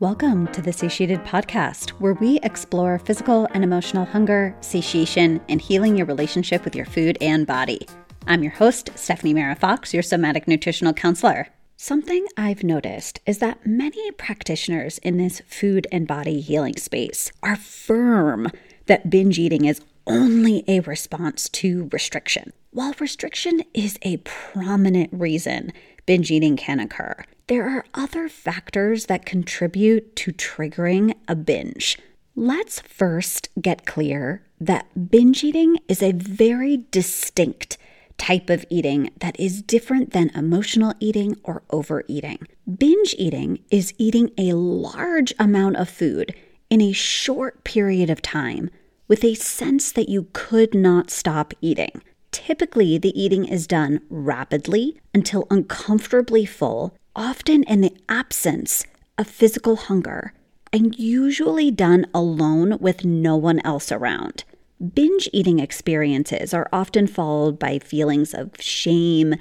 Welcome to the Satiated Podcast, where we explore physical and emotional hunger, satiation, and healing your relationship with your food and body. I'm your host, Stephanie Mara Fox, your somatic nutritional counselor. Something I've noticed is that many practitioners in this food and body healing space are firm that binge eating is only a response to restriction. While restriction is a prominent reason binge eating can occur, there are other factors that contribute to triggering a binge. Let's first get clear that binge eating is a very distinct type of eating that is different than emotional eating or overeating. Binge eating is eating a large amount of food in a short period of time with a sense that you could not stop eating. Typically, the eating is done rapidly until uncomfortably full, often in the absence of physical hunger, and usually done alone with no one else around. Binge eating experiences are often followed by feelings of shame,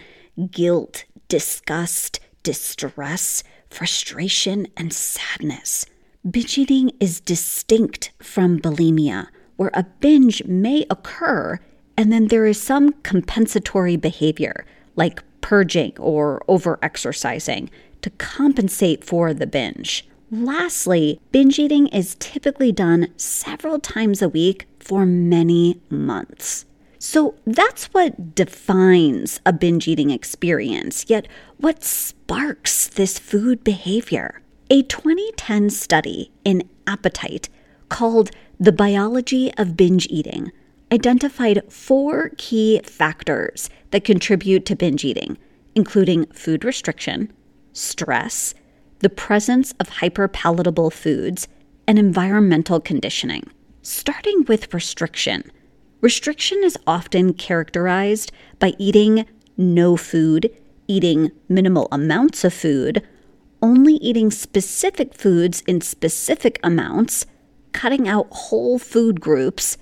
guilt, disgust, distress, frustration, and sadness. Binge eating is distinct from bulimia, where a binge may occur and then there is some compensatory behavior like purging or over-exercising to compensate for the binge. Lastly, binge eating is typically done several times a week for many months. So that's what defines a binge eating experience, yet what sparks this food behavior? A 2010 study in Appetite called The Biology of Binge Eating identified four key factors that contribute to binge eating, including food restriction, stress, the presence of hyperpalatable foods, and environmental conditioning. Starting with restriction. Restriction is often characterized by eating no food, eating minimal amounts of food, only eating specific foods in specific amounts, cutting out whole food groups,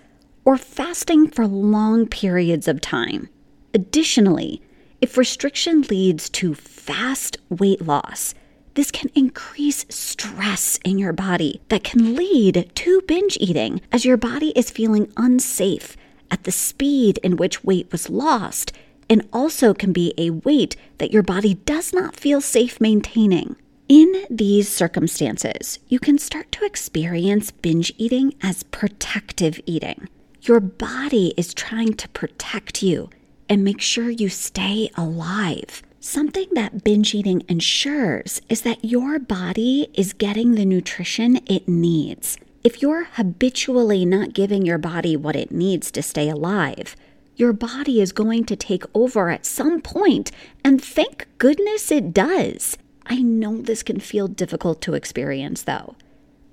or fasting for long periods of time. Additionally, if restriction leads to fast weight loss, this can increase stress in your body that can lead to binge eating, as your body is feeling unsafe at the speed in which weight was lost, and also can be a weight that your body does not feel safe maintaining. In these circumstances, you can start to experience binge eating as protective eating. Your body is trying to protect you and make sure you stay alive. Something that binge eating ensures is that your body is getting the nutrition it needs. If you're habitually not giving your body what it needs to stay alive, your body is going to take over at some point, and thank goodness it does. I know this can feel difficult to experience, though.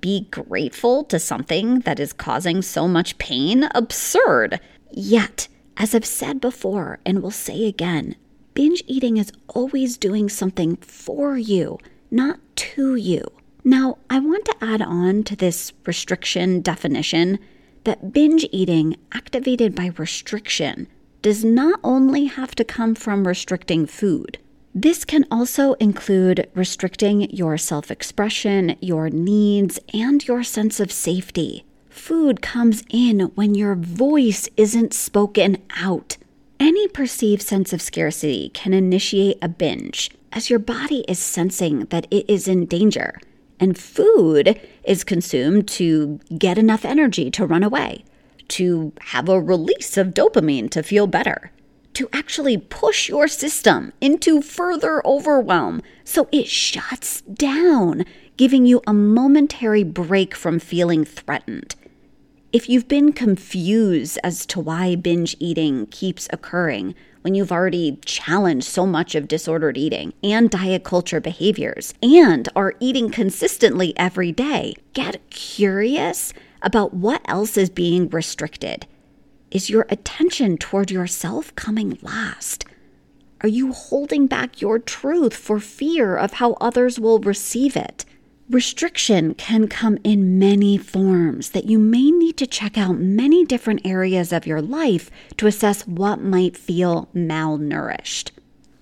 Be grateful to something that is causing so much pain? Absurd. Yet, as I've said before and will say again, binge eating is always doing something for you, not to you. Now, I want to add on to this restriction definition that binge eating activated by restriction does not only have to come from restricting food. This can also include restricting your self-expression, your needs, and your sense of safety. Food comes in when your voice isn't spoken out. Any perceived sense of scarcity can initiate a binge, as your body is sensing that it is in danger, and food is consumed to get enough energy to run away, to have a release of dopamine to feel better, to actually push your system into further overwhelm, so it shuts down, giving you a momentary break from feeling threatened. If you've been confused as to why binge eating keeps occurring when you've already challenged so much of disordered eating and diet culture behaviors and are eating consistently every day, get curious about what else is being restricted. Is your attention toward yourself coming last? Are you holding back your truth for fear of how others will receive it? Restriction can come in many forms that you may need to check out many different areas of your life to assess what might feel malnourished.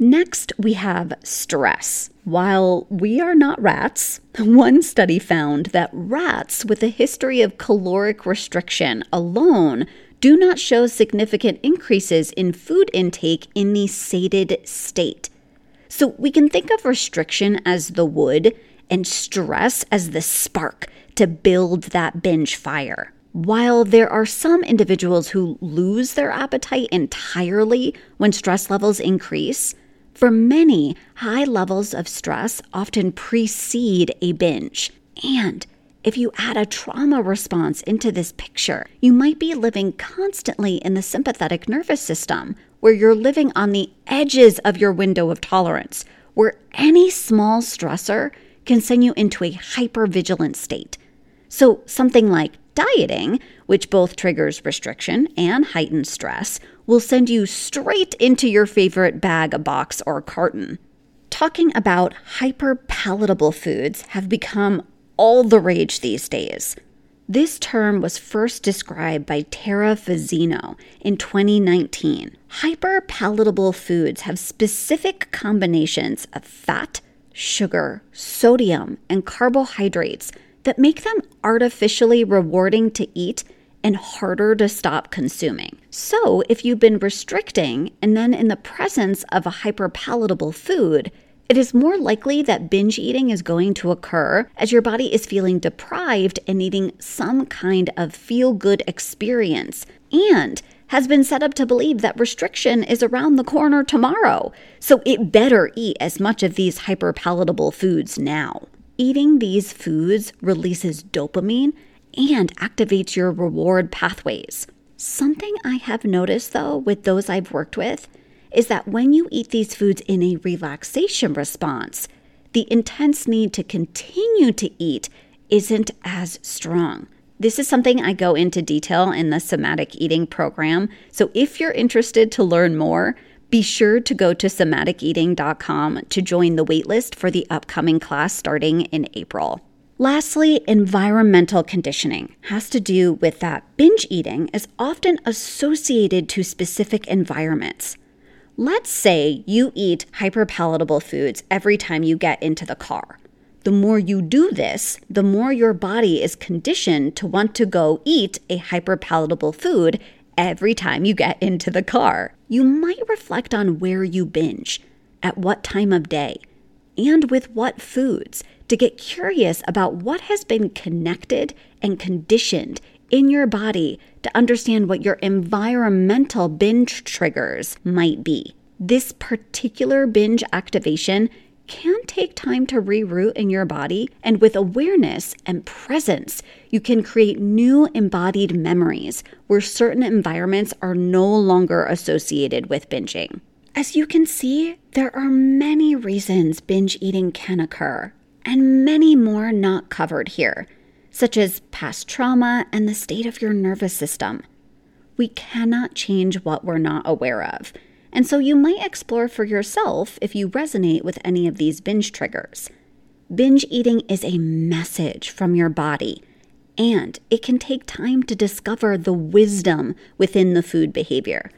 Next, we have stress. While we are not rats, one study found that rats with a history of caloric restriction alone do not show significant increases in food intake in the sated state. So we can think of restriction as the wood and stress as the spark to build that binge fire. While there are some individuals who lose their appetite entirely when stress levels increase, for many, high levels of stress often precede a binge. And if you add a trauma response into this picture, you might be living constantly in the sympathetic nervous system, where you're living on the edges of your window of tolerance, where any small stressor can send you into a hypervigilant state. So something like dieting, which both triggers restriction and heightened stress, will send you straight into your favorite bag, box, or carton. Talking about hyperpalatable foods have become all the rage these days. This term was first described by Tara Fizzino in 2019. Hyperpalatable foods have specific combinations of fat, sugar, sodium, and carbohydrates that make them artificially rewarding to eat and harder to stop consuming. So if you've been restricting and then in the presence of a hyperpalatable food, it is more likely that binge eating is going to occur as your body is feeling deprived and needing some kind of feel-good experience, and has been set up to believe that restriction is around the corner tomorrow. So it better eat as much of these hyperpalatable foods now. Eating these foods releases dopamine and activates your reward pathways. Something I have noticed, though, with those I've worked with is that when you eat these foods in a relaxation response, the intense need to continue to eat isn't as strong. This is something I go into detail in the Somatic Eating program, so if you're interested to learn more, be sure to go to somaticeating.com to join the waitlist for the upcoming class starting in April. Lastly, environmental conditioning has to do with that binge eating is often associated to specific environments. Let's say you eat hyperpalatable foods every time you get into the car. The more you do this, the more your body is conditioned to want to go eat a hyperpalatable food every time you get into the car. You might reflect on where you binge, at what time of day, and with what foods to get curious about what has been connected and conditioned in your body to understand what your environmental binge triggers might be. This particular binge activation can take time to reroute in your body, and with awareness and presence, you can create new embodied memories where certain environments are no longer associated with binging. As you can see, there are many reasons binge eating can occur, and many more not covered here, such as past trauma and the state of your nervous system. We cannot change what we're not aware of. And so you might explore for yourself if you resonate with any of these binge triggers. Binge eating is a message from your body, and it can take time to discover the wisdom within the food behavior.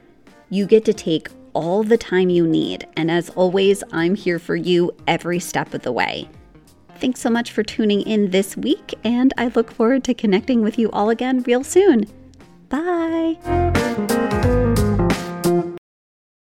You get to take all the time you need, and as always, I'm here for you every step of the way. Thanks so much for tuning in this week, and I look forward to connecting with you all again real soon. Bye!